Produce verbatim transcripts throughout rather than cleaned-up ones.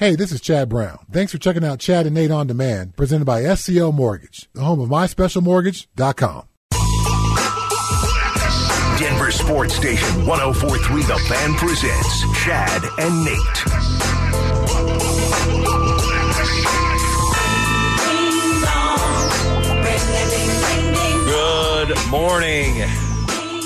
Hey, this is Chad Brown. Thanks for checking out Chad and Nate On Demand, presented by S C L Mortgage, the home of my special mortgage dot com. Denver Sports Station one oh four point three The Fan presents Chad and Nate. Good morning.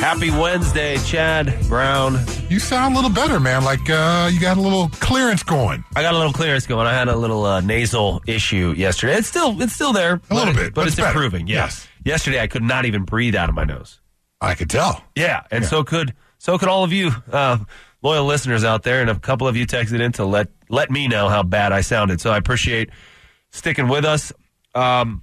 Happy Wednesday, Chad Brown. You sound a little better, man. Like uh, you got a little clearance going. I got a little clearance going. I had a little uh, nasal issue yesterday. It's still it's still there. A little bit. But, but it's better. Improving. Yeah. Yes. Yesterday, I could not even breathe out of my nose. I could tell. Yeah, and yeah. so could so could all of you uh, loyal listeners out there, and a couple of you texted in to let let me know how bad I sounded. So I appreciate sticking with us. Um,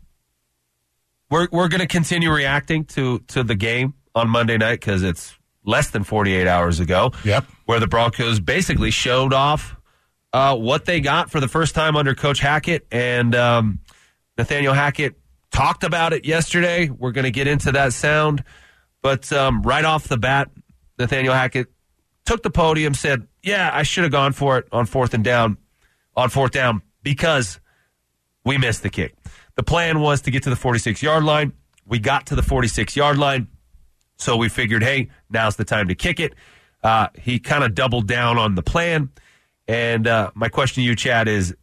we're we're going to continue reacting to to the game on Monday night because it's less than forty-eight hours ago. Yep, where the Broncos basically showed off uh, what they got for the first time under Coach Hackett, and um, Nathaniel Hackett talked about it yesterday. We're going to get into that sound. But um, right off the bat, Nathaniel Hackett took the podium, said, yeah, I should have gone for it on fourth and down, on fourth down because we missed the kick. The plan was to get to the forty-six-yard line. We got to the forty-six-yard line, so we figured, hey, now's the time to kick it. Uh, he kind of doubled down on the plan. And uh, my question to you, Chad, is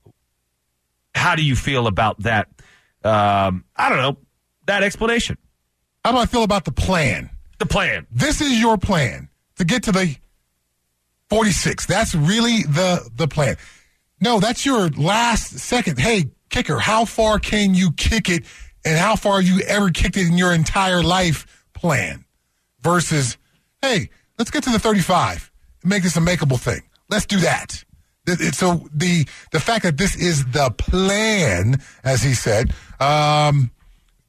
how do you feel about that, um, I don't know, that explanation? How do I feel about the plan? The plan. This is your plan to get to the forty-six. That's really the the plan. No, that's your last second. Hey, kicker, how far can you kick it, and how far you ever kicked it in your entire life plan? Versus, hey, let's get to the thirty-five and make this a makeable thing. Let's do that. So the the fact that this is the plan, as he said, um,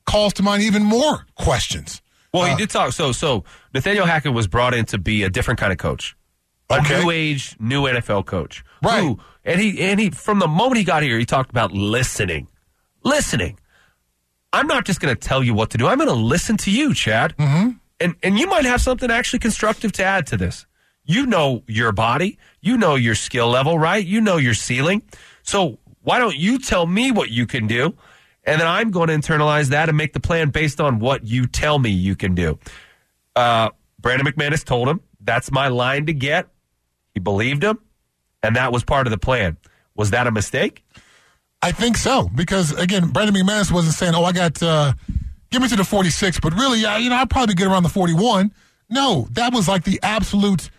calls to mind even more questions. Well, he uh, did talk. So, so Nathaniel Hackett was brought in to be a different kind of coach, okay. a new age, new N F L coach, right? Who, and he and he from the moment he got here, he talked about listening, listening. I'm not just going to tell you what to do. I'm going to listen to you, Chad, mm-hmm. and and you might have something actually constructive to add to this. You know your body, you know your skill level, right? You know your ceiling. So why don't you tell me what you can do? And then I'm going to internalize that and make the plan based on what you tell me you can do. Uh, Brandon McManus told him, that's my line to get. He believed him, and that was part of the plan. Was that a mistake? I think so, because, again, Brandon McManus wasn't saying, oh, I got uh, – give me to the forty-six, but really, I, you know, I'll probably get around the forty-one. No, that was like the absolute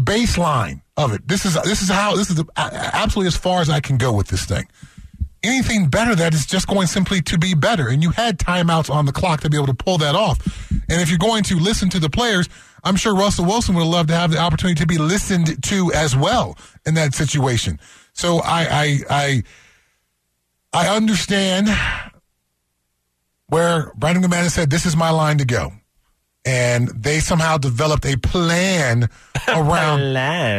baseline of it. This is, this is how – this is the, absolutely as far as I can go with this thing. Anything better that is just going simply to be better. And you had timeouts on the clock to be able to pull that off. And if you're going to listen to the players, I'm sure Russell Wilson would love to have the opportunity to be listened to as well in that situation. So I I I, I understand where Brandon McManus said, this is my line to go. And they somehow developed a plan around,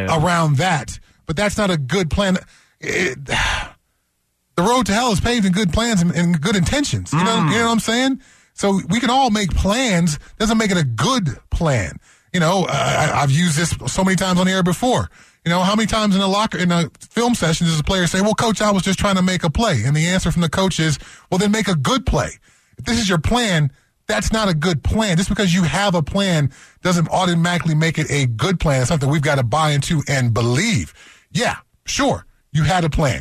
around that. But that's not a good plan. It, The road to hell is paved in good plans and, and good intentions. You know, mm. you know what I'm saying? So we can all make plans. Doesn't make it a good plan. You know, uh, I, I've used this so many times on the air before. You know, how many times in a locker, in a film session does a player say, well, coach, I was just trying to make a play. And the answer from the coach is, well, then make a good play. If this is your plan, that's not a good plan. Just because you have a plan doesn't automatically make it a good plan. It's something we've got to buy into and believe. Yeah, sure, you had a plan.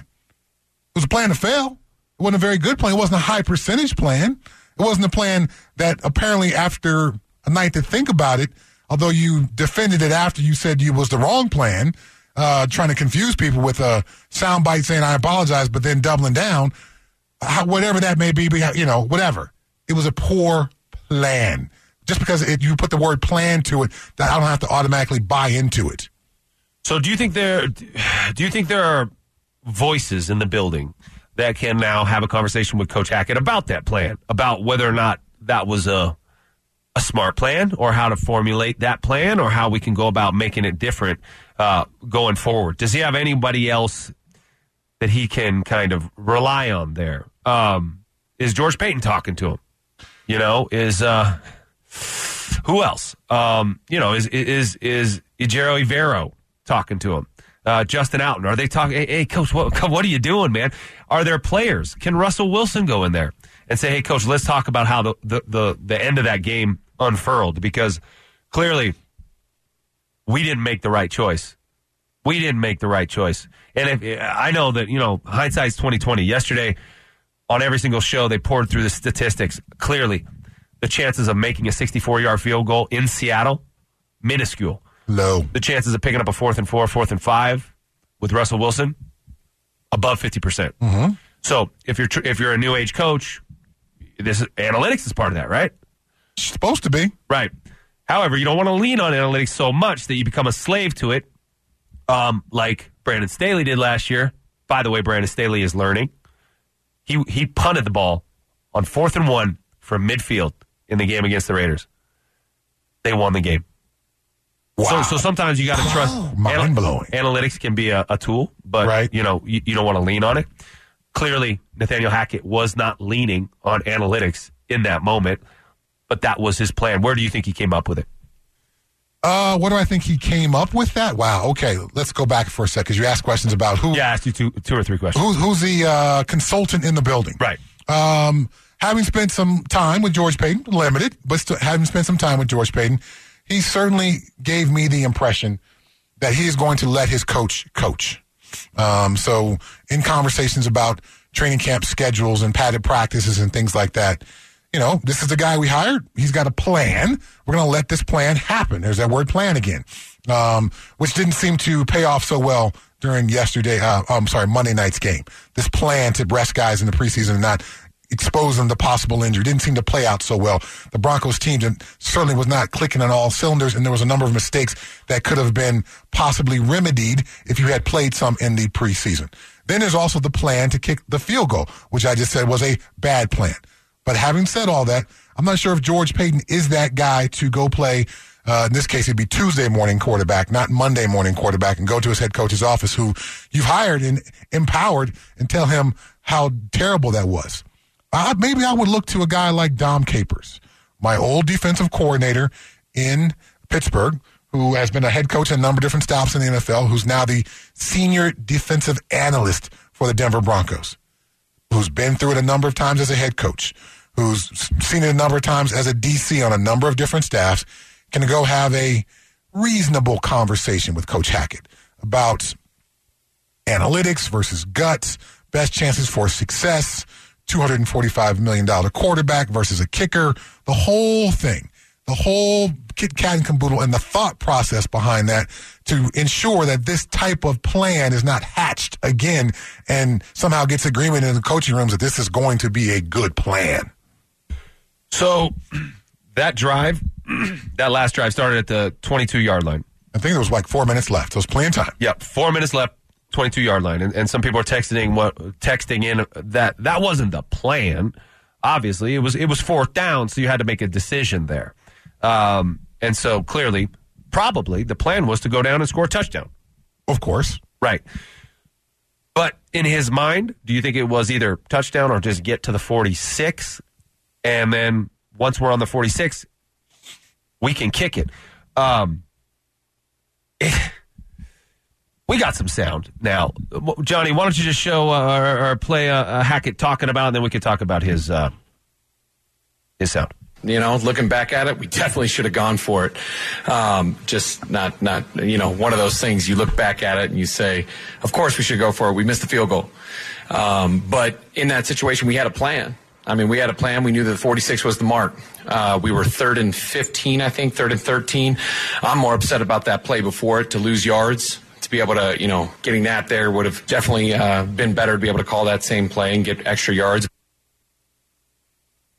It was a plan to fail. It wasn't a very good plan. It wasn't a high percentage plan. It wasn't a plan that apparently after a night to think about it, although you defended it after you said it was the wrong plan, uh, trying to confuse people with a soundbite saying, I apologize, but then doubling down, how, whatever that may be, you know, whatever. It was a poor plan. Just because it, you put the word plan to it, that I don't have to automatically buy into it. So do you think there, do you think there are voices in the building that can now have a conversation with Coach Hackett about that plan, about whether or not that was a a smart plan or how to formulate that plan or how we can go about making it different uh, going forward? Does he have anybody else that he can kind of rely on there? Um, is George Payton talking to him? You know, is uh, who else? Um, you know, is is is Ejero Evero talking to him? uh, Justin Alton? Are they talking, hey, hey, coach, what, what are you doing, man? Are there players? Can Russell Wilson go in there and say, hey, coach, let's talk about how the, the, the, the end of that game unfurled? Because clearly we didn't make the right choice. We didn't make the right choice. And if, I know that, you know, hindsight's twenty twenty. Yesterday, on every single show, they poured through the statistics. Clearly, the chances of making a sixty-four-yard field goal in Seattle, minuscule. No. The chances of picking up a fourth and four, fourth and five with Russell Wilson, above fifty percent. Mm-hmm. So if you're tr- if you're a new age coach, this is, analytics is part of that, right? It's supposed to be. Right. However, you don't want to lean on analytics so much that you become a slave to it. Um, like Brandon Staley did last year. By the way, Brandon Staley is learning. He he punted the ball on fourth and one from midfield in the game against the Raiders. They won the game. Wow. So, so sometimes you got to trust. Oh, mind blowing. Anal- analytics can be a, a tool, but right. you know you, you don't want to lean on it. Clearly, Nathaniel Hackett was not leaning on analytics in that moment, but that was his plan. Where do you think he came up with it? Uh, what do I think he came up with that? Wow. Okay, let's go back for a sec because you asked questions about who. Yeah, I asked you two, two or three questions. Who, who's the uh, consultant in the building? Right. Um, having spent some time with George Payton, limited, but still having spent some time with George Payton, he certainly gave me the impression that he is going to let his coach coach. Um, so in conversations about training camp schedules and padded practices and things like that, you know, this is the guy we hired. He's got a plan. We're going to let this plan happen. There's that word plan again, um, which didn't seem to pay off so well during yesterday. Uh, I'm sorry, Monday night's game. This plan to rest guys in the preseason and not expose them to possible injury didn't seem to play out so well. The Broncos team certainly was not clicking on all cylinders, and there was a number of mistakes that could have been possibly remedied if you had played some in the preseason. Then there's also the plan to kick the field goal, which I just said was a bad plan. But having said all that, I'm not sure if George Payton is that guy to go play, uh, in this case, it'd be Tuesday morning quarterback, not Monday morning quarterback, and go to his head coach's office, who you've hired and empowered, and tell him how terrible that was. Uh, maybe I would look to a guy like Dom Capers, my old defensive coordinator in Pittsburgh, who has been a head coach in a number of different stops in the N F L, who's now the senior defensive analyst for the Denver Broncos, who's been through it a number of times as a head coach, who's seen it a number of times as a D C on a number of different staffs, can go have a reasonable conversation with Coach Hackett about analytics versus guts, best chances for success, two hundred forty-five million dollars quarterback versus a kicker, the whole thing, the whole kit, cat, and caboodle, and the thought process behind that to ensure that this type of plan is not hatched again and somehow gets agreement in the coaching rooms that this is going to be a good plan. So that drive, that last drive started at the twenty-two-yard line. I think there was like four minutes left. So it was plenty of time. Yep, four minutes left, twenty-two-yard line. And, and some people are texting what texting in that that wasn't the plan. Obviously, it was it was fourth down, so you had to make a decision there. Um, and so clearly, probably the plan was to go down and score a touchdown. Of course. Right. But in his mind, do you think it was either touchdown or just get to the forty-six? And then once we're on the forty-six, we can kick it. Um, it we got some sound now. Johnny, why don't you just show uh, or, or play a uh, Hackett talking about it, and then we can talk about his uh, his sound. You know, looking back at it, we definitely should have gone for it. Um, just not, not, you know, one of those things you look back at it and you say, of course we should go for it. We missed the field goal. Um, but in that situation, we had a plan. I mean, we had a plan. We knew that the forty-six was the mark. Uh, we were third and fifteen, I think, third and thirteen. I'm more upset about that play before it to lose yards. To be able to, you know, getting that there would have definitely uh, been better to be able to call that same play and get extra yards.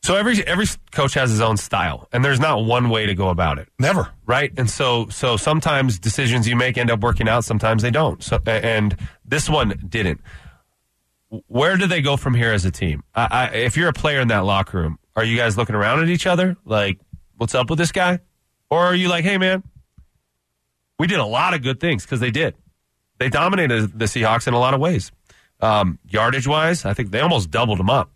So every every coach has his own style, and there's not one way to go about it. Never. Right? And so so sometimes decisions you make end up working out, sometimes they don't. So, and this one didn't. Where do they go from here as a team? I, I, if you're a player in that locker room, are you guys looking around at each other like, what's up with this guy? Or are you like, hey, man, we did a lot of good things, because they did. They dominated the Seahawks in a lot of ways. Um, yardage-wise, I think they almost doubled them up.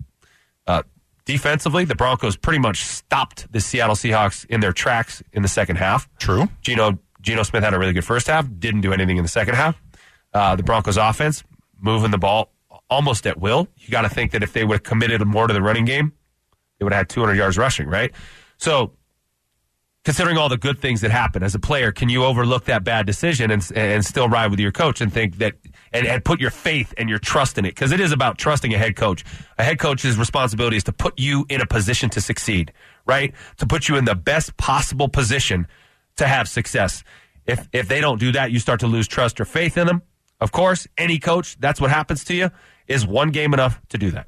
Uh, Defensively, the Broncos pretty much stopped the Seattle Seahawks in their tracks in the second half. True. Geno, Geno Smith had a really good first half, didn't do anything in the second half. uh, the Broncos offense, moving the ball almost at will. You got to think that if they would have committed more to the running game, they would have had two hundred yards rushing, right? So considering all the good things that happen as a player, can you overlook that bad decision and and still ride with your coach and think that and, and put your faith and your trust in it? Because it is about trusting a head coach. A head coach's responsibility is to put you in a position to succeed, right? To put you in the best possible position to have success. If if they don't do that, you start to lose trust or faith in them. Of course, any coach, that's what happens to you. Is one game enough to do that?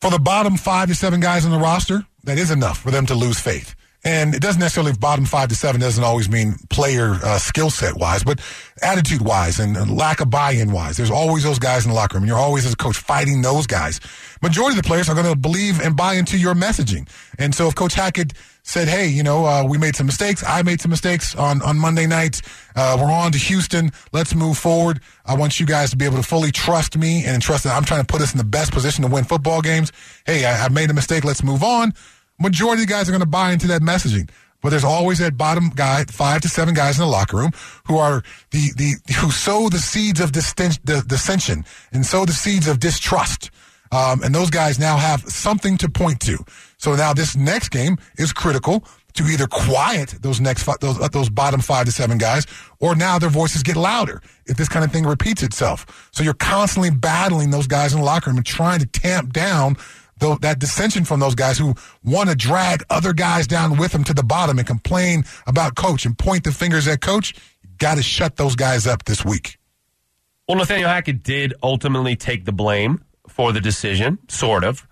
For the bottom five to seven guys on the roster, that is enough for them to lose faith. And it doesn't necessarily, bottom five to seven doesn't always mean player uh, skill set wise, but attitude wise and lack of buy-in wise. There's always those guys in the locker room. You're always, as a coach, fighting those guys. Majority of the players are going to believe and buy into your messaging. And so if Coach Hackett said, hey, you know, uh, we made some mistakes. I made some mistakes on, on Monday night. Uh, we're on to Houston. Let's move forward. I want you guys to be able to fully trust me and trust that I'm trying to put us in the best position to win football games. Hey, I, I made a mistake. Let's move on. Majority of the guys are going to buy into that messaging. But there's always that bottom guy, five to seven guys in the locker room who are the, the, who sow the seeds of dissension and sow the seeds of distrust. Um, and those guys now have something to point to. So now this next game is critical to either quiet those next, fi- those, uh, those bottom five to seven guys, or now their voices get louder if this kind of thing repeats itself. So you're constantly battling those guys in the locker room and trying to tamp down Though that dissension from those guys who want to drag other guys down with them to the bottom and complain about coach and point the fingers at coach. You got to shut those guys up this week. Well, Nathaniel Hackett did ultimately take the blame for the decision, sort of.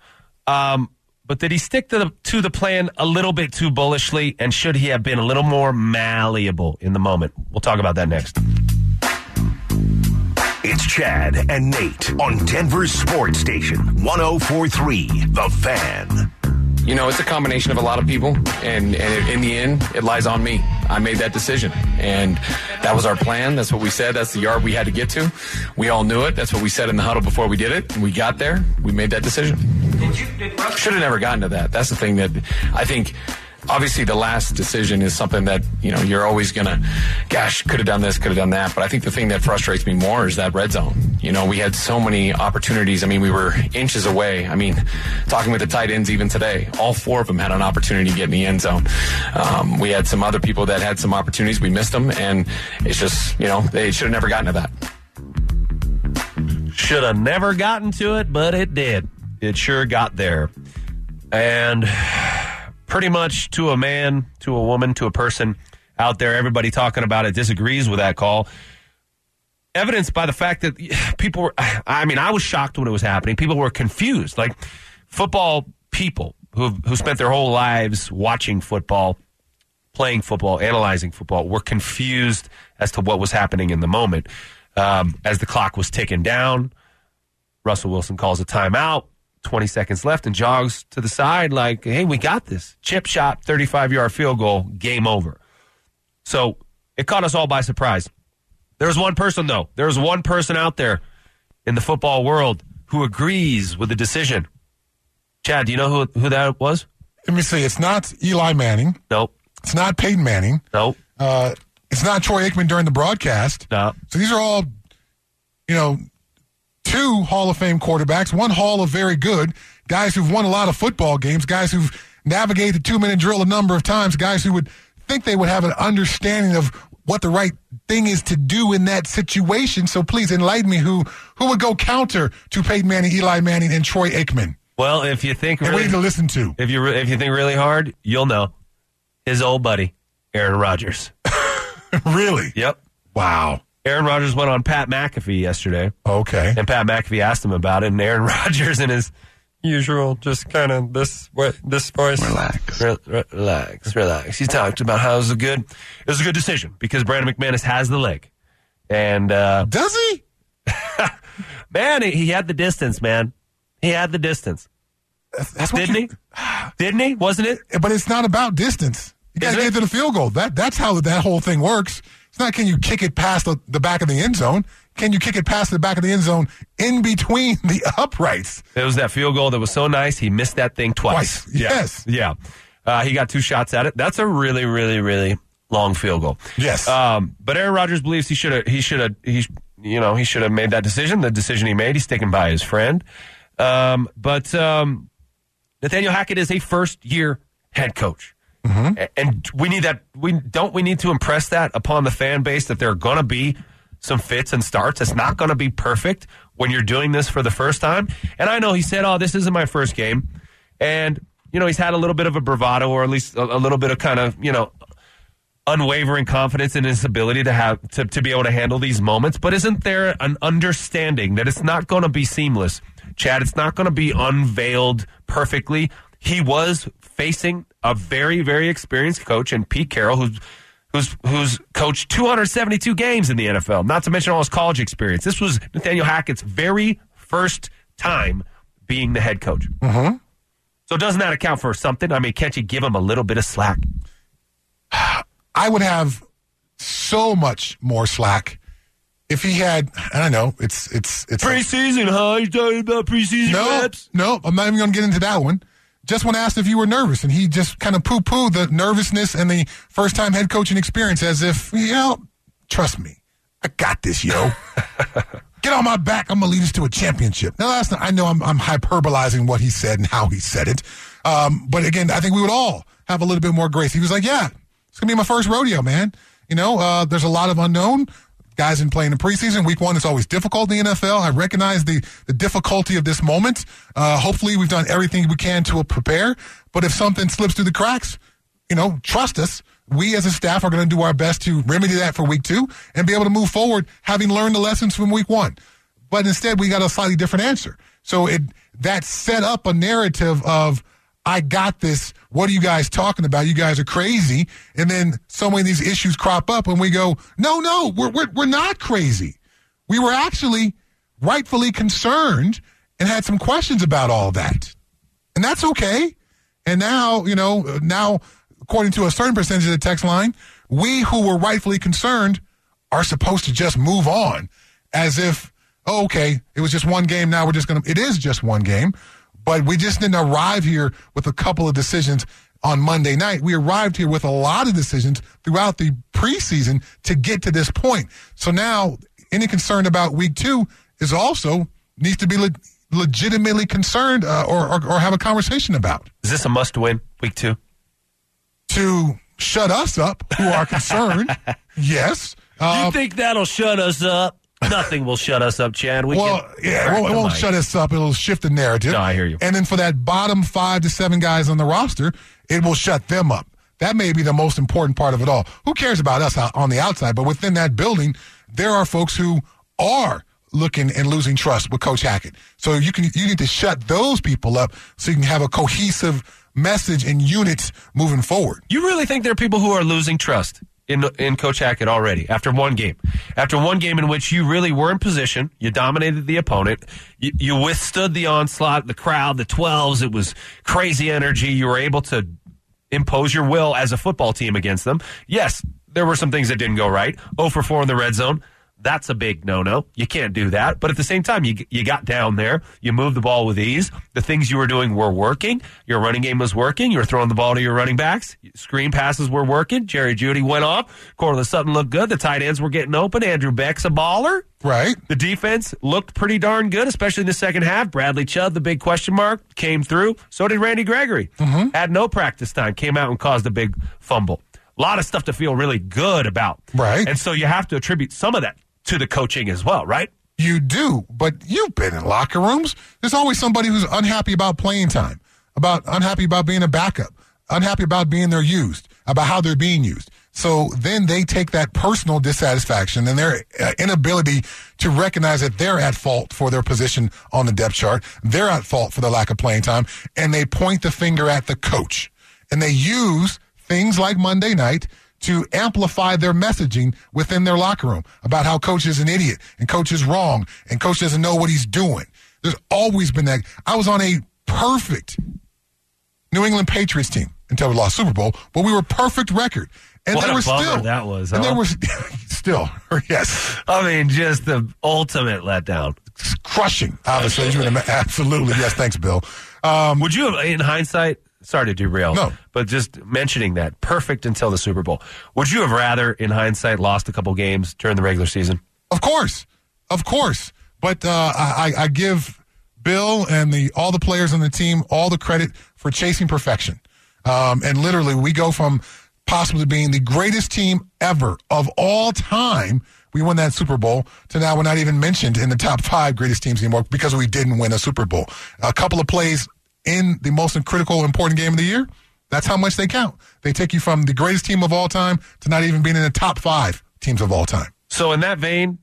Um, but did he stick to the, to the plan a little bit too bullishly, and should he have been a little more malleable in the moment? We'll talk about that next. It's Chad and Nate on Denver Sports Station, one oh four point three The Fan. You know, it's a combination of a lot of people, and, and in the end, it lies on me. I made that decision, and that was our plan. That's what we said. That's the yard we had to get to. We all knew it. That's what we said in the huddle before we did it, and we got there. We made that decision. Did you, did Russell- Should have never gotten to that. That's the thing that I think... Obviously, the last decision is something that, you know, you're always going to, gosh, could have done this, could have done that. But I think the thing that frustrates me more is that red zone. You know, we had so many opportunities. I mean, we were inches away. I mean, talking with the tight ends even today, all four of them had an opportunity to get in the end zone. Um, we had some other people that had some opportunities. We missed them. And it's just, you know, they should have never gotten to that. Should have never gotten to it, but it did. It sure got there. And... pretty much to a man, to a woman, to a person out there, everybody talking about it disagrees with that call. Evidenced by the fact that people were, I mean, I was shocked when it was happening. People were confused. Like football people who who spent their whole lives watching football, playing football, analyzing football, were confused as to what was happening in the moment. Um, as the clock was ticking down, Russell Wilson calls a timeout. twenty seconds left and jogs to the side like, hey, we got this. Chip shot, thirty-five-yard field goal, game over. So it caught us all by surprise. There's one person, though. There's one person out there in the football world who agrees with the decision. Chad, do you know who who that was? Let me see. It's not Eli Manning. Nope. It's not Peyton Manning. Nope. Uh, it's not Troy Aikman during the broadcast. No. Nope. So these are all, you know, two Hall of Fame quarterbacks, one Hall of Very Good, guys who've won a lot of football games, guys who've navigated the two-minute drill a number of times, guys who would think they would have an understanding of what the right thing is to do in that situation. So please enlighten me who, who would go counter to Peyton Manning, Eli Manning, and Troy Aikman. Well, if you think really, and we need to listen to. If you if you think really hard, you'll know his old buddy Aaron Rodgers. Really? Yep. Wow. Aaron Rodgers went on Pat McAfee yesterday. Okay. And Pat McAfee asked him about it, and Aaron Rodgers in his usual, just kind of this way, this voice. Relax. Re- re- relax, relax. He talked about how it was a good, it was a good decision because Brandon McManus has the leg. And uh, does he? Man, he, he had the distance, man. He had the distance. That's, that's Didn't what you, he? Didn't he? Wasn't it? But it's not about distance. You got to get to the field goal. That That's how that whole thing works. It's not can you kick it past the, the back of the end zone. Can you kick it past the back of the end zone in between the uprights? It was that field goal that was so nice, he missed that thing twice. Twice, yes. Yeah, yeah. Uh, he got two shots at it. That's a really, really, really long field goal. Yes. Um, but Aaron Rodgers believes he should have. He should have. He, you know, he should have made that decision. The decision he made, he's taken by his friend. Um, but um, Nathaniel Hackett is a first-year head coach, mm-hmm. and we need that. We don't. We need to impress that upon the fan base that there are going to be some fits and starts. It's not going to be perfect when you're doing this for the first time. And I know he said, "Oh, this isn't my first game," and you know he's had a little bit of a bravado, or at least a, a little bit of kind of you know. unwavering confidence in his ability to have to, to be able to handle these moments, but isn't there an understanding that it's not going to be seamless, Chad? It's not going to be unveiled perfectly. He was facing a very, very experienced coach in Pete Carroll, who's who's who's coached two hundred seventy-two games in the N F L, not to mention all his college experience. This was Nathaniel Hackett's very first time being the head coach. Mm-hmm. So doesn't that account for something? I mean, can't you give him a little bit of slack? I would have so much more slack if he had, I don't know, it's... it's it's preseason, like, huh? You're talking about preseason no, reps? No, I'm not even going to get into that one. Just when asked if you were nervous, and he just kind of poo-pooed the nervousness and the first-time head coaching experience as if, you know, trust me, I got this, yo. Get on my back, I'm going to lead us to a championship. Now, that's not, I know I'm, I'm hyperbolizing what he said and how he said it, um, but again, I think we would all have a little bit more grace. He was like, yeah, it's going to be my first rodeo, man. You know, uh, there's a lot of unknown. Guys in playing the preseason. Week one is always difficult in the N F L. I recognize the, the difficulty of this moment. Uh, hopefully we've done everything we can to prepare. But if something slips through the cracks, you know, trust us. We as a staff are going to do our best to remedy that for week two and be able to move forward having learned the lessons from week one. But instead, we got a slightly different answer. So it that set up a narrative of, I got this. What are you guys talking about? You guys are crazy. And then so many of these issues crop up and we go, no, no, we're, we're, we're not crazy. We were actually rightfully concerned and had some questions about all that. And that's okay. And now, you know, now, according to a certain percentage of the text line, we who were rightfully concerned are supposed to just move on as if, oh, okay, it was just one game. Now we're just going to, it is just one game. But we just didn't arrive here with a couple of decisions on Monday night. We arrived here with a lot of decisions throughout the preseason to get to this point. So now any concern about week two is also needs to be le- legitimately concerned uh, or, or, or have a conversation about. Is this a must-win week two? To shut us up who are concerned, yes. Uh, you think that'll shut us up? Nothing will shut us up, Chad. We well, yeah, well, it won't mic. shut us up. It'll shift the narrative. No, I hear you. And then for that bottom five to seven guys on the roster, it will shut them up. That may be the most important part of it all. Who cares about us on the outside? But within that building, there are folks who are looking and losing trust with Coach Hackett. So you can you need to shut those people up so you can have a cohesive message and units moving forward. You really think there are people who are losing trust in in Coach Hackett already after one game? After one game in which you really were in position, you dominated the opponent, you, you withstood the onslaught, the crowd, the twelves, it was crazy energy, you were able to impose your will as a football team against them. Yes, there were some things that didn't go right. oh for four in the red zone, that's a big no-no. You can't do that. But at the same time, you you got down there, you moved the ball with ease, the things you were doing were working, your running game was working, you were throwing the ball to your running backs, screen passes were working, Jerry Judy went off, Courtland Sutton looked good, the tight ends were getting open, Andrew Beck's a baller. Right. The defense looked pretty darn good, especially in the second half. Bradley Chubb, the big question mark, came through. So did Randy Gregory. Mm-hmm. Had no practice time, came out and caused a big fumble. A lot of stuff to feel really good about. Right. And so you have to attribute some of that to the coaching as well, right? You do, but you've been in locker rooms. There's always somebody who's unhappy about playing time, about unhappy about being a backup, unhappy about being they're used, about how they're being used. So then they take that personal dissatisfaction and their inability to recognize that they're at fault for their position on the depth chart. They're at fault for the lack of playing time, and they point the finger at the coach. And they use things like Monday night to amplify their messaging within their locker room about how coach is an idiot and coach is wrong and coach doesn't know what he's doing. There's always been that. I was on a perfect New England Patriots team until we lost Super Bowl, but we were perfect record. And what there a was bummer still, that was. Huh? And there was still, yes. I mean, just the ultimate letdown. It's crushing, obviously. Absolutely. Absolutely. Yes, thanks, Bill. Um, Would you have, in hindsight, sorry to derail, no. but just mentioning that, perfect until the Super Bowl. Would you have rather, in hindsight, lost a couple games during the regular season? Of course. Of course. But uh, I, I give Bill and the all the players on the team all the credit for chasing perfection. Um, and literally, we go from possibly being the greatest team ever of all time, we won that Super Bowl, to now we're not even mentioned in the top five greatest teams anymore because we didn't win a Super Bowl. A couple of plays in the most critical, important game of the year, that's how much they count. They take you from the greatest team of all time to not even being in the top five teams of all time. So in that vein,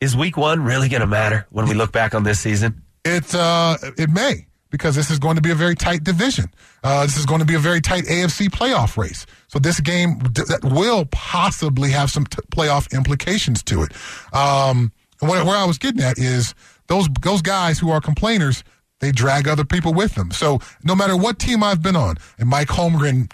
is week one really going to matter when we look back on this season? It, uh, it may, because this is going to be a very tight division. Uh, this is going to be a very tight A F C playoff race. So this game d- that will possibly have some t- playoff implications to it. Um, and what, where I was getting at is those those guys who are complainers, they drag other people with them. So no matter what team I've been on, a Mike Holmgren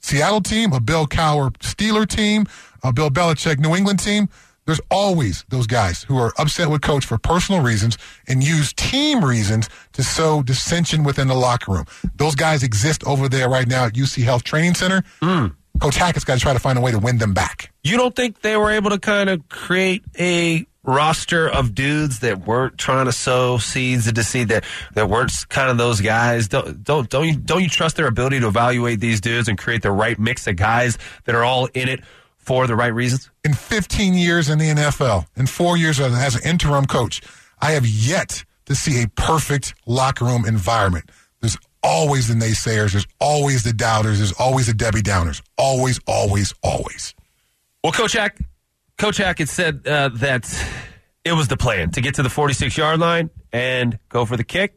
Seattle team, a Bill Cowher Steeler team, a Bill Belichick New England team, there's always those guys who are upset with coach for personal reasons and use team reasons to sow dissension within the locker room. Those guys exist over there right now at U C Health Training Center. Mm. Coach Hackett's got to try to find a way to win them back. You don't think they were able to kind of create a roster of dudes that weren't trying to sow seeds of deceit, that that weren't kind of those guys? Don't don't don't you don't you trust their ability to evaluate these dudes and create the right mix of guys that are all in it for the right reasons? In fifteen years in the N F L, in four years as an interim coach, I have yet to see a perfect locker room environment. There's always the naysayers. There's always the doubters. There's always the Debbie Downers. Always, always, always. Well, Coach Hack, Coach Hackett said uh, that it was the plan to get to the forty-six-yard line and go for the kick.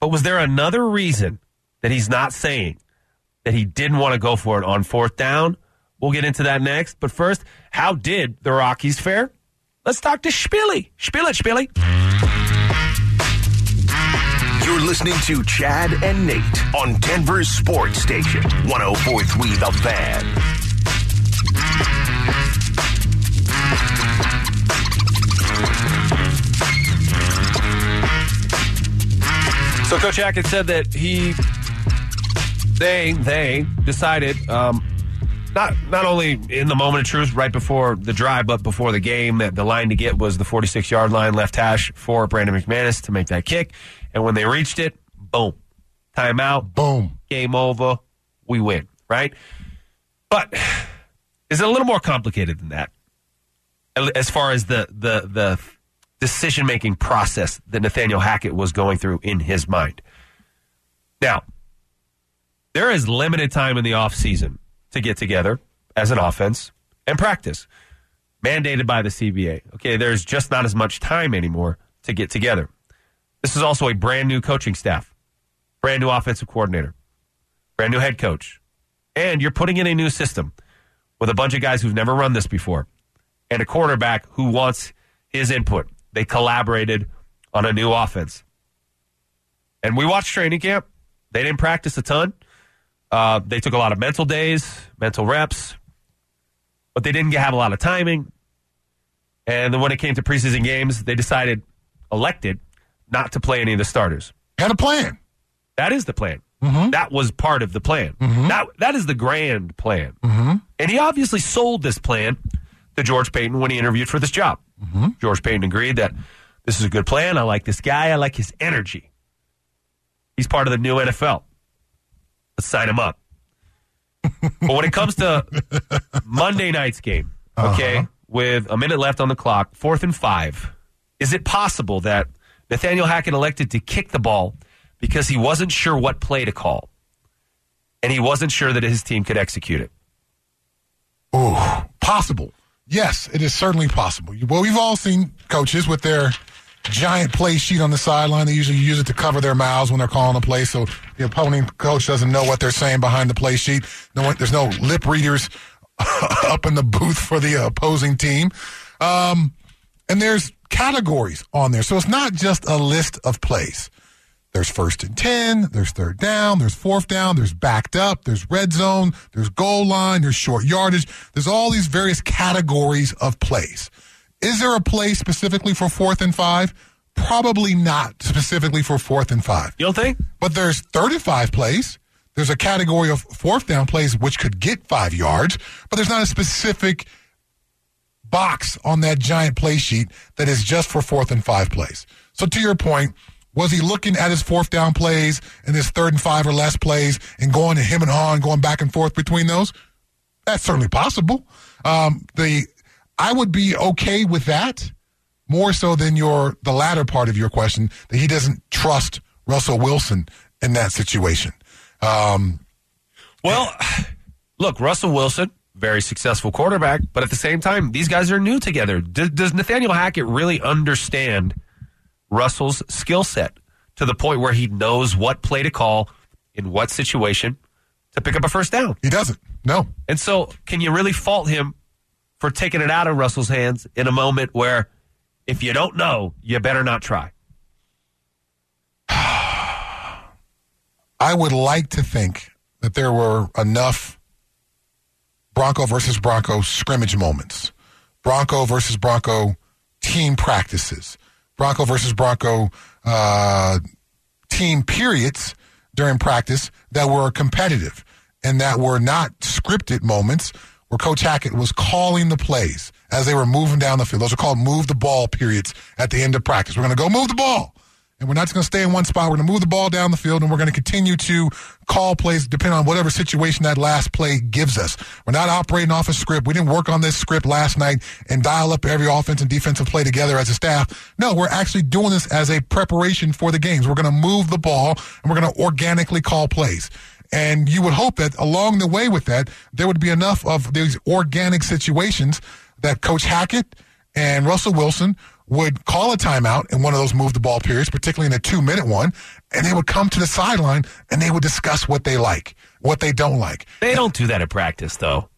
But was there another reason that he's not saying that he didn't want to go for it on fourth down? We'll get into that next. But first, how did the Rockies fare? Let's talk to Spilly. Spill it, Spilly. You're listening to Chad and Nate on Denver Sports Station, one oh four point three The Fan. So Coach Hackett said that he, they, they decided, um, Not not only in the moment of truth right before the drive, but before the game, that the line to get was the forty-six-yard line, left hash for Brandon McManus to make that kick. And when they reached it, boom. Timeout. Boom. Game over. We win, right? But is it a little more complicated than that as far as the, the, the decision-making process that Nathaniel Hackett was going through in his mind? Now, there is limited time in the offseason to get together as an offense and practice, mandated by the C B A. Okay, there's just not as much time anymore to get together. This is also a brand new coaching staff, brand new offensive coordinator, brand new head coach, and you're putting in a new system with a bunch of guys who've never run this before and a quarterback who wants his input. They collaborated on a new offense. And we watched training camp. They didn't practice a ton. Uh, they took a lot of mental days, mental reps, but they didn't have a lot of timing. And then when it came to preseason games, they decided, elected, not to play any of the starters. Had a plan. That is the plan. Mm-hmm. That was part of the plan. Mm-hmm. That, that is the grand plan. Mm-hmm. And he obviously sold this plan to George Payton when he interviewed for this job. Mm-hmm. George Payton agreed that this is a good plan. I like this guy. I like his energy. He's part of the new N F L. Sign him up. But when it comes to Monday night's game, okay, uh-huh. with a minute left on the clock, fourth and five, is it possible that Nathaniel Hackett elected to kick the ball because he wasn't sure what play to call and he wasn't sure that his team could execute it? Oh, possible. Yes, it is certainly possible. Well, we've all seen coaches with their giant play sheet on the sideline. They usually use it to cover their mouths when they're calling a play, so the opponent coach doesn't know what they're saying behind the play sheet. No one, there's no lip readers up in the booth for the opposing team. Um, and there's categories on there, so it's not just a list of plays. There's first and ten, there's third down, there's fourth down, there's backed up, there's red zone, there's goal line, there's short yardage. There's all these various categories of plays. Is there a play specifically for fourth and five? Probably not specifically for fourth and five. You don't think? But there's thirty-five plays. There's a category of fourth down plays which could get five yards, but there's not a specific box on that giant play sheet that is just for fourth and five plays. So to your point, was he looking at his fourth down plays and his third and five or less plays and going to him and on, going back and forth between those? That's certainly possible. Um, the I would be okay with that more so than your the latter part of your question, that he doesn't trust Russell Wilson in that situation. Um, well, look, Russell Wilson, very successful quarterback, but at the same time, these guys are new together. D- does Nathaniel Hackett really understand Russell's skill set to the point where he knows what play to call in what situation to pick up a first down? He doesn't, no. And so can you really fault him for taking it out of Russell's hands in a moment where if you don't know, you better not try? I would like to think that there were enough Bronco versus Bronco scrimmage moments, Bronco versus Bronco team practices, Bronco versus Bronco uh, team periods during practice that were competitive and that were not scripted moments where Coach Hackett was calling the plays as they were moving down the field. Those are called move the ball periods at the end of practice. We're going to go move the ball. And we're not just going to stay in one spot. We're going to move the ball down the field, and we're going to continue to call plays depending on whatever situation that last play gives us. We're not operating off a script. We didn't work on this script last night and dial up every offense and defensive play together as a staff. No, we're actually doing this as a preparation for the games. We're going to move the ball, and we're going to organically call plays. And you would hope that along the way with that, there would be enough of these organic situations that Coach Hackett and Russell Wilson would call a timeout in one of those move-the-ball periods, particularly in a two-minute one, and they would come to the sideline and they would discuss what they like, what they don't like. They don't do that at practice, though.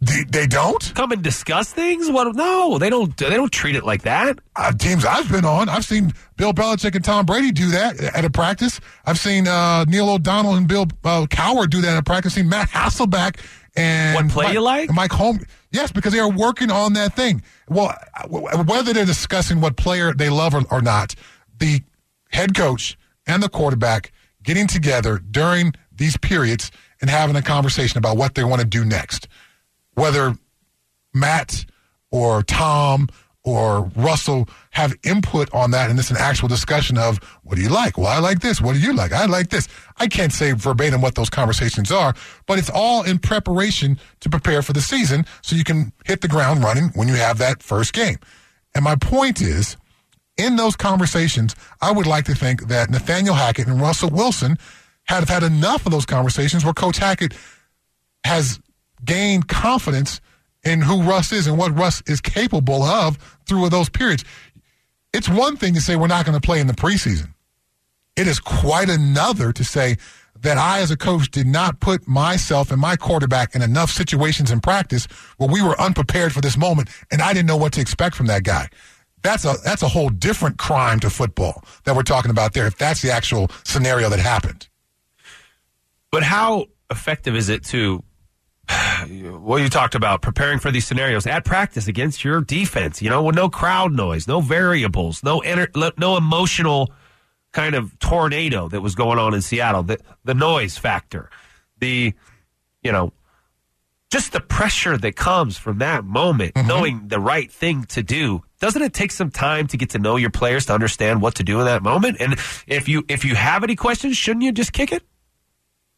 They, they don't? Come and discuss things? What? No, they don't They don't treat it like that. Uh, teams I've been on, I've seen Bill Belichick and Tom Brady do that at a practice. I've seen uh, Neil O'Donnell and Bill uh, Cowher do that at a practice. I've seen Matt Hasselbeck and What play Mike, you like? Mike Holmgren. Yes, because they are working on that thing. Well, whether they're discussing what player they love or, or not, the head coach and the quarterback getting together during these periods and having a conversation about what they want to do next. Whether Matt or Tom or Russell have input on that, and it's an actual discussion of, what do you like? Well, I like this. What do you like? I like this. I can't say verbatim what those conversations are, but it's all in preparation to prepare for the season so you can hit the ground running when you have that first game. And my point is, in those conversations, I would like to think that Nathaniel Hackett and Russell Wilson have had enough of those conversations where Coach Hackett has gained confidence in who Russ is and what Russ is capable of through those periods. It's one thing to say we're not going to play in the preseason. It is quite another to say that I, as a coach, did not put myself and my quarterback in enough situations in practice where we were unprepared for this moment and I didn't know what to expect from that guy. That's a that's a whole different crime to football that we're talking about there, if that's the actual scenario that happened. But how effective is it to... Well, you talked about preparing for these scenarios at practice against your defense, you know, with no crowd noise, no variables, no ener- no emotional kind of tornado that was going on in Seattle, the, the noise factor, the, you know, just the pressure that comes from that moment, mm-hmm. knowing the right thing to do. Doesn't it take some time to get to know your players to understand what to do in that moment? And if you if you have any questions, shouldn't you just kick it?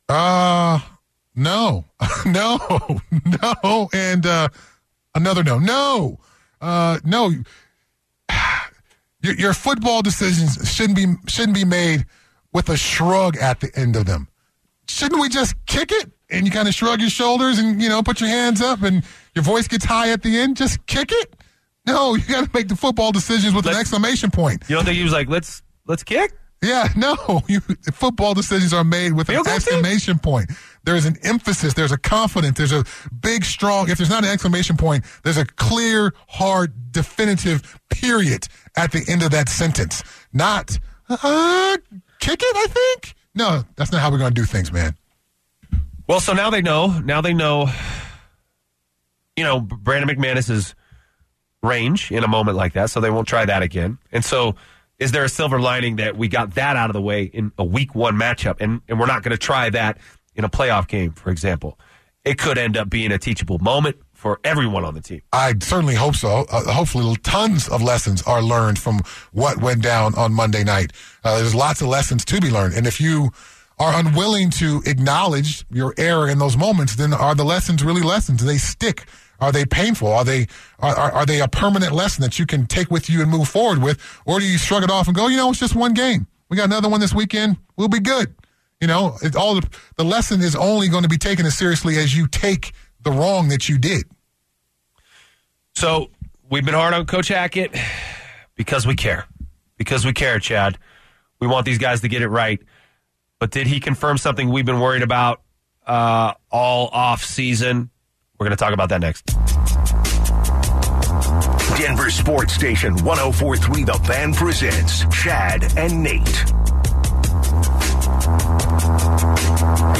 Uh... No, no, no, and uh, another no, no, uh, no. Your, your football decisions shouldn't be shouldn't be made with a shrug at the end of them. Shouldn't we just kick it? And you kind of shrug your shoulders and, you know, put your hands up and your voice gets high at the end. Just kick it. No, you got to make the football decisions with let's, an exclamation point. You don't think he was like, let's let's kick? Yeah, no. You, football decisions are made with an exclamation point. There's an emphasis. There's a confidence. There's a big, strong. If there's not an exclamation point, there's a clear, hard, definitive period at the end of that sentence. Not, uh, kick it, I think. No, that's not how we're going to do things, man. Well, so now they know. Now they know, you know, Brandon McManus's range in a moment like that, so they won't try that again. And so... is there a silver lining that we got that out of the way in a week one matchup, and, and we're not going to try that in a playoff game, for example. It could end up being a teachable moment for everyone on the team. I certainly hope so. Uh, hopefully, tons of lessons are learned from what went down on Monday night. Uh, there's lots of lessons to be learned. And if you are unwilling to acknowledge your error in those moments, then are the lessons really lessons? Do they stick? Are they painful? Are they are, are they a permanent lesson that you can take with you and move forward with? Or do you shrug it off and go, you know, it's just one game. We got another one this weekend. We'll be good. You know, it, all the, the lesson is only going to be taken as seriously as you take the wrong that you did. So we've been hard on Coach Hackett because we care. Because we care, Chad. We want these guys to get it right. But did he confirm something we've been worried about uh, all off season? We're going to talk about that next. Denver Sports Station one oh four point three The Fan presents Chad and Nate.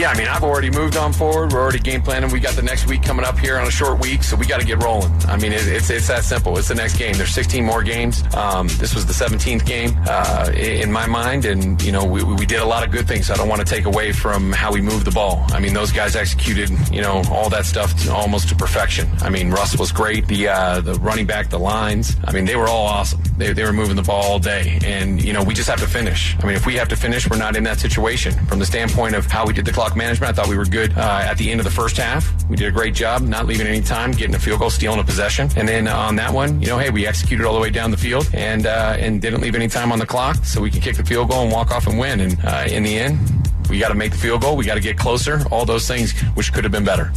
Yeah, I mean, I've already moved on forward. We're already game planning. We got the next week coming up here on a short week, so we got to get rolling. I mean, it, it's it's that simple. It's the next game. There's sixteen more games. Um, this was the seventeenth game uh, in my mind, and, you know, we, we did a lot of good things. I don't want to take away from how we moved the ball. I mean, those guys executed, you know, all that stuff to, almost to perfection. I mean, Russ was great. The uh, the running back, the lines, I mean, they were all awesome. They, they were moving the ball all day, and, you know, we just have to finish. I mean, if we have to finish, we're not in that situation. From the standpoint of how we did the clock management, I thought we were good uh, at the end of the first half. We did a great job, not leaving any time, getting a field goal, stealing a possession. And then on that one, you know, hey, we executed all the way down the field and uh, and didn't leave any time on the clock, so we can kick the field goal and walk off and win. And uh, in the end, we got to make the field goal. We got to get closer. All those things, which could have been better.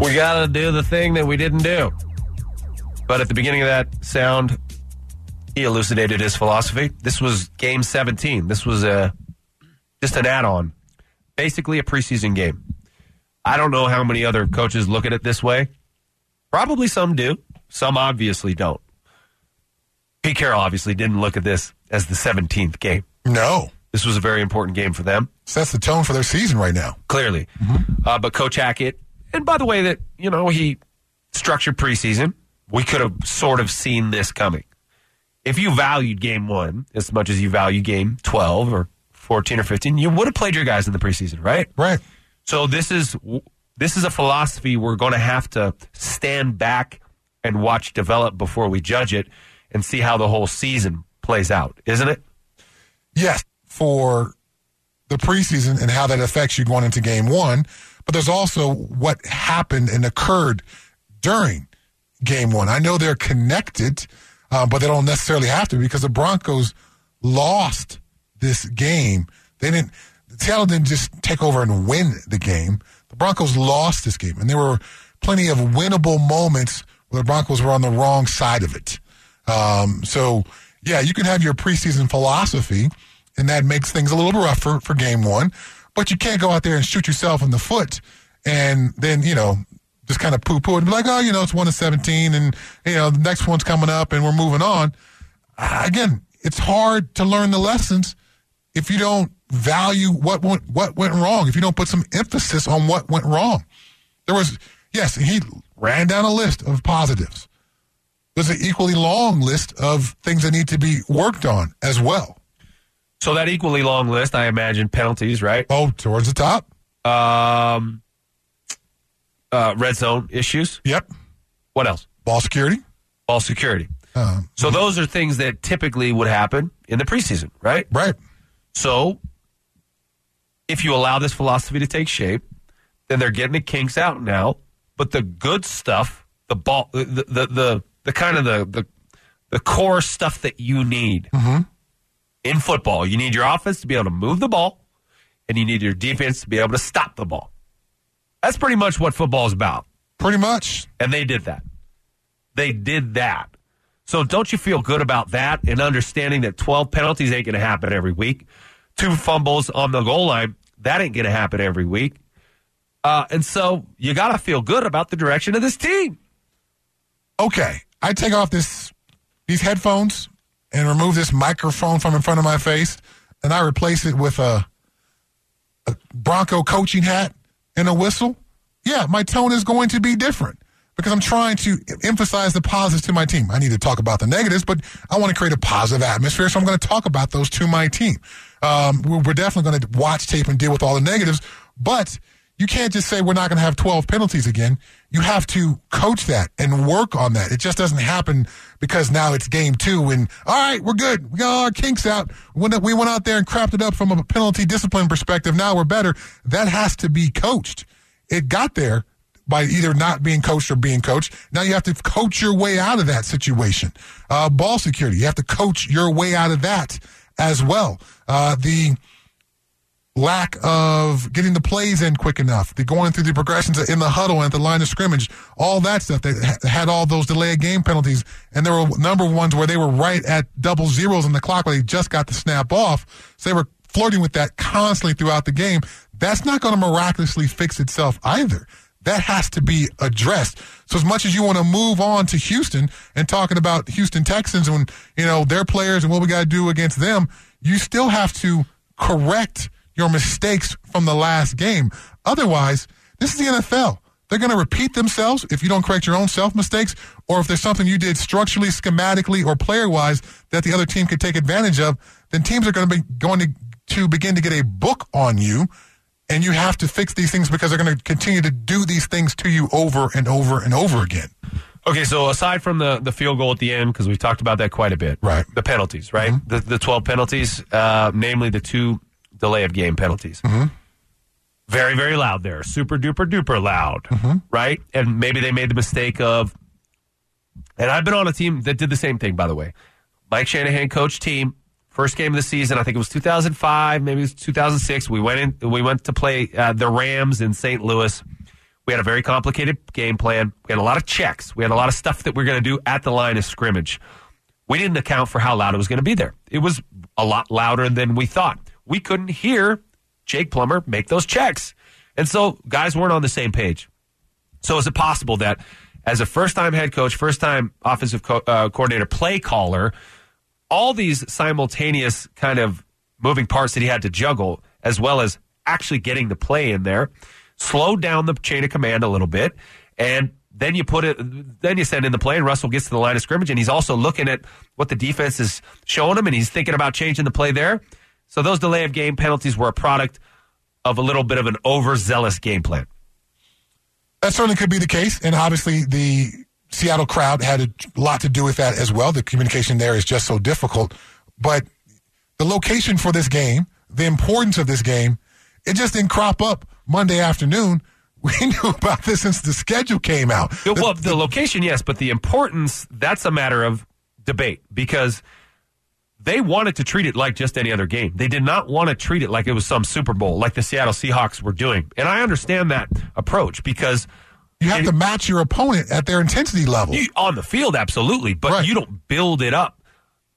We got to do the thing that we didn't do. But at the beginning of that sound, he elucidated his philosophy. This was game seventeen. This was a just an add-on. Basically a preseason game. I don't know how many other coaches look at it this way. Probably some do. Some obviously don't. Pete Carroll obviously didn't look at this as the seventeenth game. No. This was a very important game for them. Sets the tone for their season right now. Clearly. Mm-hmm. Uh, but Coach Hackett, and by the way that, you know, he structured preseason, we could have sort of seen this coming. If you valued game one as much as you value game twelve or fourteen or fifteen, you would have played your guys in the preseason, right? Right. So this is this is a philosophy we're going to have to stand back and watch develop before we judge it and see how the whole season plays out, isn't it? Yes, for the preseason and how that affects you going into game one, but there's also what happened and occurred during game one. I know they're connected, uh, but they don't necessarily have to because the Broncos lost this game. They didn't, Seattle didn't just take over and win the game. The Broncos lost this game, and there were plenty of winnable moments where the Broncos were on the wrong side of it. Um, so, yeah, you can have your preseason philosophy, and that makes things a little rougher for game one, but you can't go out there and shoot yourself in the foot and then, you know, just kind of poo-poo it and be like, oh, you know, it's one to seventeen, and, you know, the next one's coming up, and we're moving on. Again, it's hard to learn the lessons if you don't value what went, what went wrong, if you don't put some emphasis on what went wrong. There was, yes, he ran down a list of positives. There's an equally long list of things that need to be worked on as well. So that equally long list, I imagine penalties, right? Oh, towards the top. Um, uh, red zone issues. Yep. What else? Ball security. Ball security. Uh, so yeah. Those are things that typically would happen in the preseason, right? Right. So, if you allow this philosophy to take shape, then they're getting the kinks out now. But the good stuff, the ball, the the the, the kind of the, the the core stuff that you need mm-hmm. in football, you need your offense to be able to move the ball, and you need your defense to be able to stop the ball. That's pretty much what football is about. Pretty much. And they did that. They did that. So don't you feel good about that and understanding that twelve penalties ain't going to happen every week? Two fumbles on the goal line, that ain't going to happen every week. Uh, and so you got to feel good about the direction of this team. Okay, I take off this these headphones and remove this microphone from in front of my face, and I replace it with a, a Bronco coaching hat and a whistle. Yeah, my tone is going to be different. because I'm trying to emphasize the positives to my team. I need to talk about the negatives, but I want to create a positive atmosphere, so I'm going to talk about those to my team. Um, we're definitely going to watch tape and deal with all the negatives, but you can't just say we're not going to have twelve penalties again. You have to coach that and work on that. It just doesn't happen because now it's game two and, all right, we're good. We got all our kinks out. We went out there and crapped it up from a penalty discipline perspective. Now we're better. That has to be coached. It got there by either not being coached or being coached. Now you have to coach your way out of that situation. Uh, ball security, you have to coach your way out of that as well. Uh, the... lack of getting the plays in quick enough, the going through the progressions in the huddle and at the line of scrimmage, all that stuff. They had all those delay of game penalties, and there were a number of ones where they were right at double zeros on the clock where they just got the snap off. So they were flirting with that constantly throughout the game. That's not going to miraculously fix itself either. That has to be addressed. So as much as you want to move on to Houston and talking about Houston Texans and, you know, their players and what we got to do against them, you still have to correct your mistakes from the last game. Otherwise, this is the N F L. They're going to repeat themselves if you don't correct your own self-mistakes, or if there's something you did structurally, schematically, or player-wise that the other team could take advantage of, then teams are going to be going to, to begin to get a book on you, and you have to fix these things because they're going to continue to do these things to you over and over and over again. Okay, so aside from the, the field goal at the end, because we've talked about that quite a bit, right? The penalties, right? Mm-hmm. The, the twelve penalties, uh, namely the two delay of game penalties. Mm-hmm. Very, very loud there. Super duper duper loud. Mm-hmm. Right? And maybe they made the mistake of, and I've been on a team that did the same thing, by the way. Mike Shanahan coached team, first game of the season, I think it was two thousand five, maybe it was two thousand six. We went in, we went to play uh, the Rams in Saint Louis. We had a very complicated game plan. We had a lot of checks. We had a lot of stuff that we we're going to do at the line of scrimmage. We didn't account for how loud it was going to be there. It was a lot louder than we thought. We couldn't hear Jake Plummer make those checks. And so guys weren't on the same page. So is it possible that as a first-time head coach, first-time offensive co- uh, coordinator, play caller, all these simultaneous kind of moving parts that he had to juggle, as well as actually getting the play in there, slowed down the chain of command a little bit, and then you put it, then you send in the play, and Russell gets to the line of scrimmage, and he's also looking at what the defense is showing him, and he's thinking about changing the play there. So those delay of game penalties were a product of a little bit of an overzealous game plan. That certainly could be the case, and obviously the Seattle crowd had a lot to do with that as well. The communication there is just so difficult. But the location for this game, the importance of this game, it just didn't crop up Monday afternoon. We knew about this since the schedule came out. Well, the, the location, yes, but the importance, that's a matter of debate because they wanted to treat it like just any other game. They did not want to treat it like it was some Super Bowl, like the Seattle Seahawks were doing. And I understand that approach because you have it, to match your opponent at their intensity level. You, on the field, absolutely. But right. You don't build it up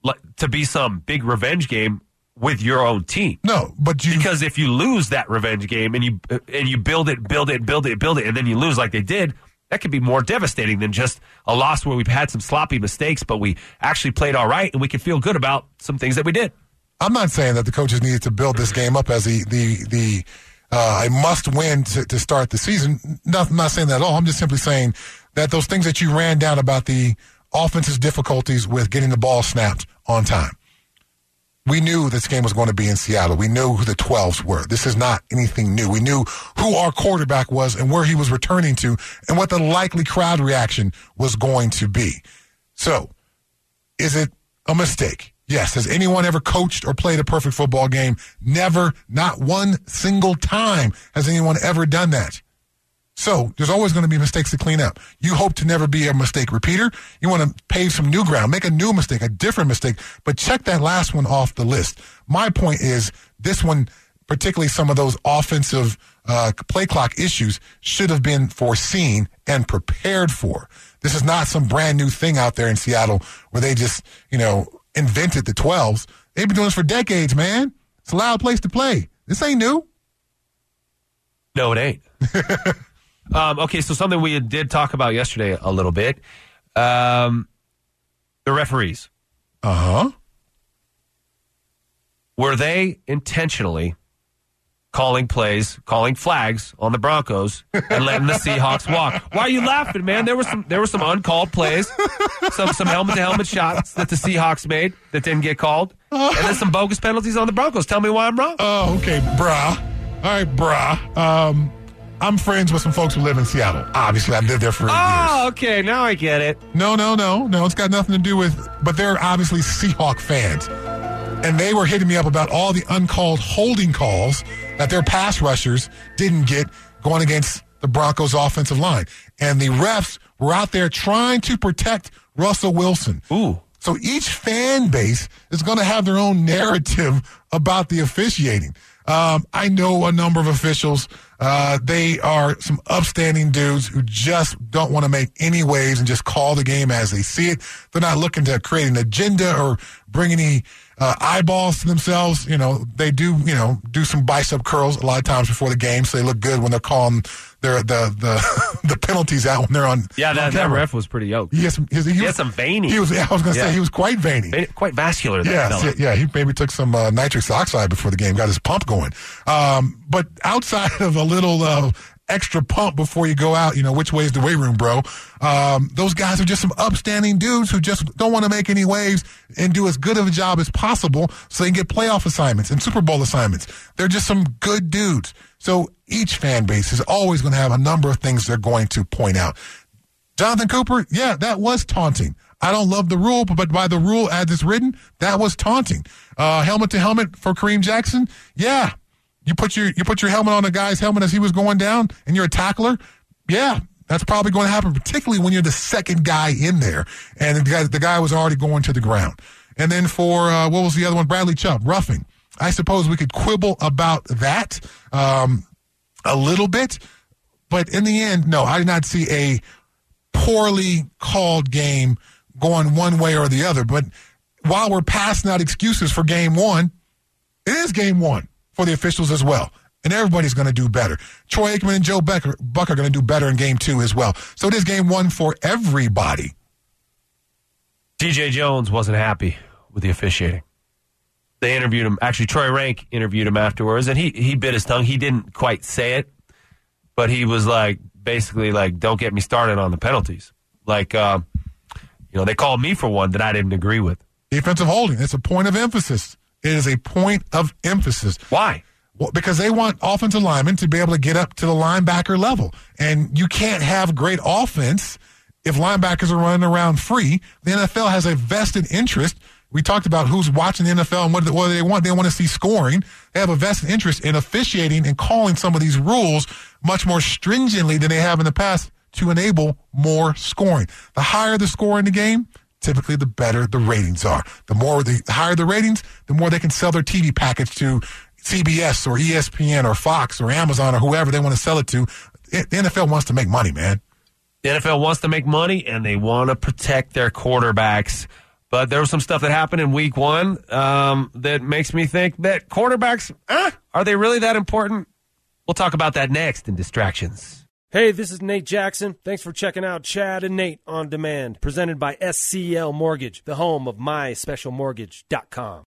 like, to be some big revenge game with your own team. No, but you... Because if you lose that revenge game and you and you build it, build it, build it, build it, and then you lose like they did, that could be more devastating than just a loss where we've had some sloppy mistakes, but we actually played all right, and we can feel good about some things that we did. I'm not saying that the coaches needed to build this game up as the the, the uh, a must-win to, to start the season. No, I'm not saying that at all. I'm just simply saying that those things that you ran down about the offense's difficulties with getting the ball snapped on time. We knew this game was going to be in Seattle. We knew who the twelves were. This is not anything new. We knew who our quarterback was and where he was returning to and what the likely crowd reaction was going to be. So, is it a mistake? Yes. Has anyone ever coached or played a perfect football game? Never. Not one single time has anyone ever done that. So there's always going to be mistakes to clean up. You hope to never be a mistake repeater. You want to pave some new ground, make a new mistake, a different mistake, but check that last one off the list. My point is this one, particularly some of those offensive uh, play clock issues, should have been foreseen and prepared for. This is not some brand new thing out there in Seattle where they just, you know, invented the twelves. They've been doing this for decades, man. It's a loud place to play. This ain't new. No, it ain't. Um, okay, so something we did talk about yesterday a little bit, um, the referees. Uh-huh. Were they intentionally calling plays, calling flags on the Broncos and letting the Seahawks walk. Why are you laughing, man? There were some there were some uncalled plays, some some helmet-to-helmet shots that the Seahawks made that didn't get called, and then some bogus penalties on the Broncos. Tell me why I'm wrong. Oh, okay, brah. All right, brah. Um, I'm friends with some folks who live in Seattle. Obviously, I've lived there for oh, years. Oh, okay, now I get it. No, no, no, no, it's got nothing to do with, but they're obviously Seahawk fans. And they were hitting me up about all the uncalled holding calls that their pass rushers didn't get going against the Broncos' offensive line. And the refs were out there trying to protect Russell Wilson. Ooh. So each fan base is going to have their own narrative about the officiating. Um, I know a number of officials. Uh, they are some upstanding dudes who just don't want to make any waves and just call the game as they see it. They're not looking to create an agenda or bring any uh, eyeballs to themselves. You know, they do, you know, do some bicep curls a lot of times before the game, so they look good when they're calling their the the, the penalties out when they're on. Yeah, that, on that ref was pretty yoked. He had some, his, he he was, had some veiny. He was, I was going to yeah. say he was quite veiny. Vein, quite vascular. That yeah, yeah, he maybe took some uh, nitrous oxide before the game, got his pump going. Um, but outside of a little uh, extra pump before you go out, you know, which way is the weight room, bro? Um, those guys are just some upstanding dudes who just don't want to make any waves and do as good of a job as possible so they can get playoff assignments and Super Bowl assignments. They're just some good dudes. So each fan base is always going to have a number of things they're going to point out. Jonathan Cooper, yeah, that was taunting. I don't love the rule, but by the rule as it's written, that was taunting. Uh, helmet to helmet for Kareem Jackson, yeah. You put your you put your helmet on a guy's helmet as he was going down, and you're a tackler, yeah, that's probably going to happen, particularly when you're the second guy in there, and the guy, the guy was already going to the ground. And then for, uh, what was the other one, Bradley Chubb, roughing. I suppose we could quibble about that um, a little bit, but in the end, no, I did not see a poorly called game going one way or the other. But while we're passing out excuses for game one, it is game one. For the officials as well. And everybody's going to do better. Troy Aikman and Joe Becker, Buck are going to do better in game two as well. So it is game one for everybody. T J Jones wasn't happy with the officiating. They interviewed him. Actually, Troy Rank interviewed him afterwards, and he, he bit his tongue. He didn't quite say it, but he was like, basically like, don't get me started on the penalties. Like, uh, you know, they called me for one that I didn't agree with. Defensive holding. It's a point of emphasis. It is a point of emphasis. Why? Well, because they want offensive linemen to be able to get up to the linebacker level. And you can't have great offense if linebackers are running around free. The N F L has a vested interest. We talked about who's watching the N F L and what, what they want. They want to see scoring. They have a vested interest in officiating and calling some of these rules much more stringently than they have in the past to enable more scoring. The higher the score in the game, typically the better the ratings are. The more the, the higher the ratings, the more they can sell their T V package to C B S or E S P N or Fox or Amazon or whoever they want to sell it to. The N F L wants to make money, man. The N F L wants to make money, and they want to protect their quarterbacks. But there was some stuff that happened in week one um, that makes me think that quarterbacks, eh, are they really that important? We'll talk about that next in Distractions. Hey, this is Nate Jackson. Thanks for checking out Chad and Nate on Demand, presented by S C L Mortgage, the home of my special mortgage dot com.